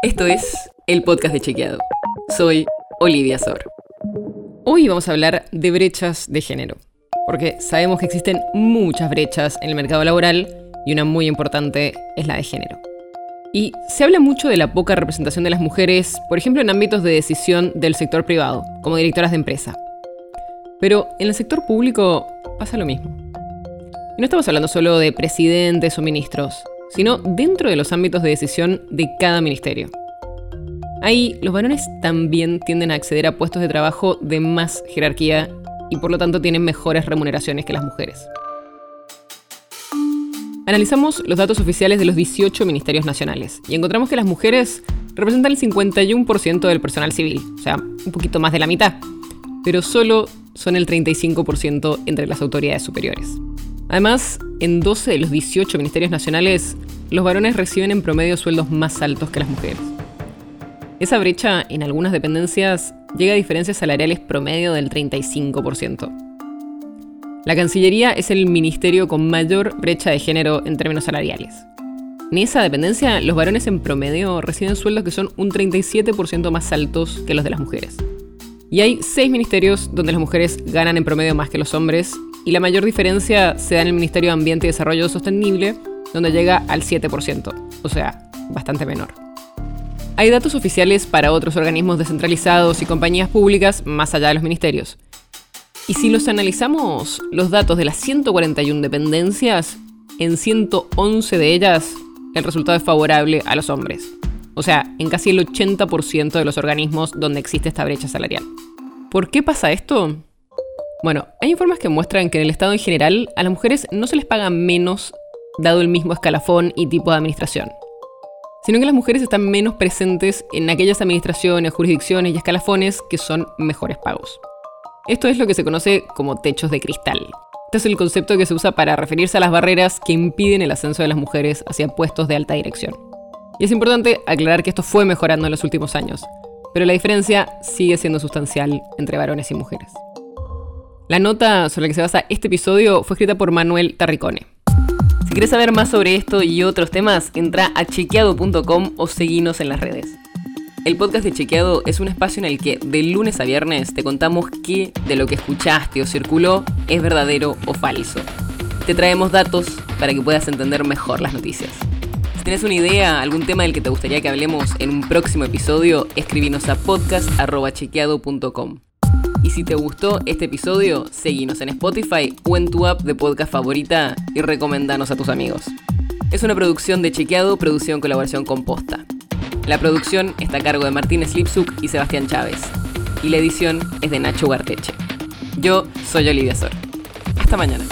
Esto es el podcast de Chequeado. Soy Olivia Sor. Hoy vamos a hablar de brechas de género, porque sabemos que existen muchas brechas en el mercado laboral y una muy importante es la de género. Y se habla mucho de la poca representación de las mujeres, por ejemplo, en ámbitos de decisión del sector privado, como directoras de empresa. Pero en el sector público pasa lo mismo. Y no estamos hablando solo de presidentes o ministros, sino dentro de los ámbitos de decisión de cada ministerio. Ahí, los varones también tienden a acceder a puestos de trabajo de más jerarquía y por lo tanto tienen mejores remuneraciones que las mujeres. Analizamos los datos oficiales de los 18 ministerios nacionales y encontramos que las mujeres representan el 51% del personal civil, o sea, un poquito más de la mitad, pero solo son el 35% entre las autoridades superiores. Además, en 12 de los 18 ministerios nacionales, los varones reciben en promedio sueldos más altos que las mujeres. Esa brecha, en algunas dependencias, llega a diferencias salariales promedio del 35%. La Cancillería es el ministerio con mayor brecha de género en términos salariales. En esa dependencia, los varones en promedio reciben sueldos que son un 37% más altos que los de las mujeres. Y hay 6 ministerios donde las mujeres ganan en promedio más que los hombres, y la mayor diferencia se da en el Ministerio de Ambiente y Desarrollo Sostenible, donde llega al 7%, o sea, bastante menor. Hay datos oficiales para otros organismos descentralizados y compañías públicas más allá de los ministerios. Y si los analizamos, los datos de las 141 dependencias, en 111 de ellas, el resultado es favorable a los hombres. O sea, en casi el 80% de los organismos donde existe esta brecha salarial. ¿Por qué pasa esto? Bueno, hay informes que muestran que en el Estado en general a las mujeres no se les paga menos dado el mismo escalafón y tipo de administración, sino que las mujeres están menos presentes en aquellas administraciones, jurisdicciones y escalafones que son mejores pagos. Esto es lo que se conoce como techos de cristal. Este es el concepto que se usa para referirse a las barreras que impiden el ascenso de las mujeres hacia puestos de alta dirección. Y es importante aclarar que esto fue mejorando en los últimos años, pero la diferencia sigue siendo sustancial entre varones y mujeres. La nota sobre la que se basa este episodio fue escrita por Manuel Tarricone. Si quieres saber más sobre esto y otros temas, entra a chequeado.com o seguinos en las redes. El podcast de Chequeado es un espacio en el que de lunes a viernes te contamos qué de lo que escuchaste o circuló es verdadero o falso. Te traemos datos para que puedas entender mejor las noticias. Si tienes una idea, algún tema del que te gustaría que hablemos en un próximo episodio, escribinos a podcast@chequeado.com. Y si te gustó este episodio, seguinos en Spotify o en tu app de podcast favorita y recomendanos a tus amigos. Es una producción de Chequeado, producida en colaboración con Posta. La producción está a cargo de Martín Slipsuk y Sebastián Chávez. Y la edición es de Nacho Guarteche. Yo soy Olivia Sor. Hasta mañana.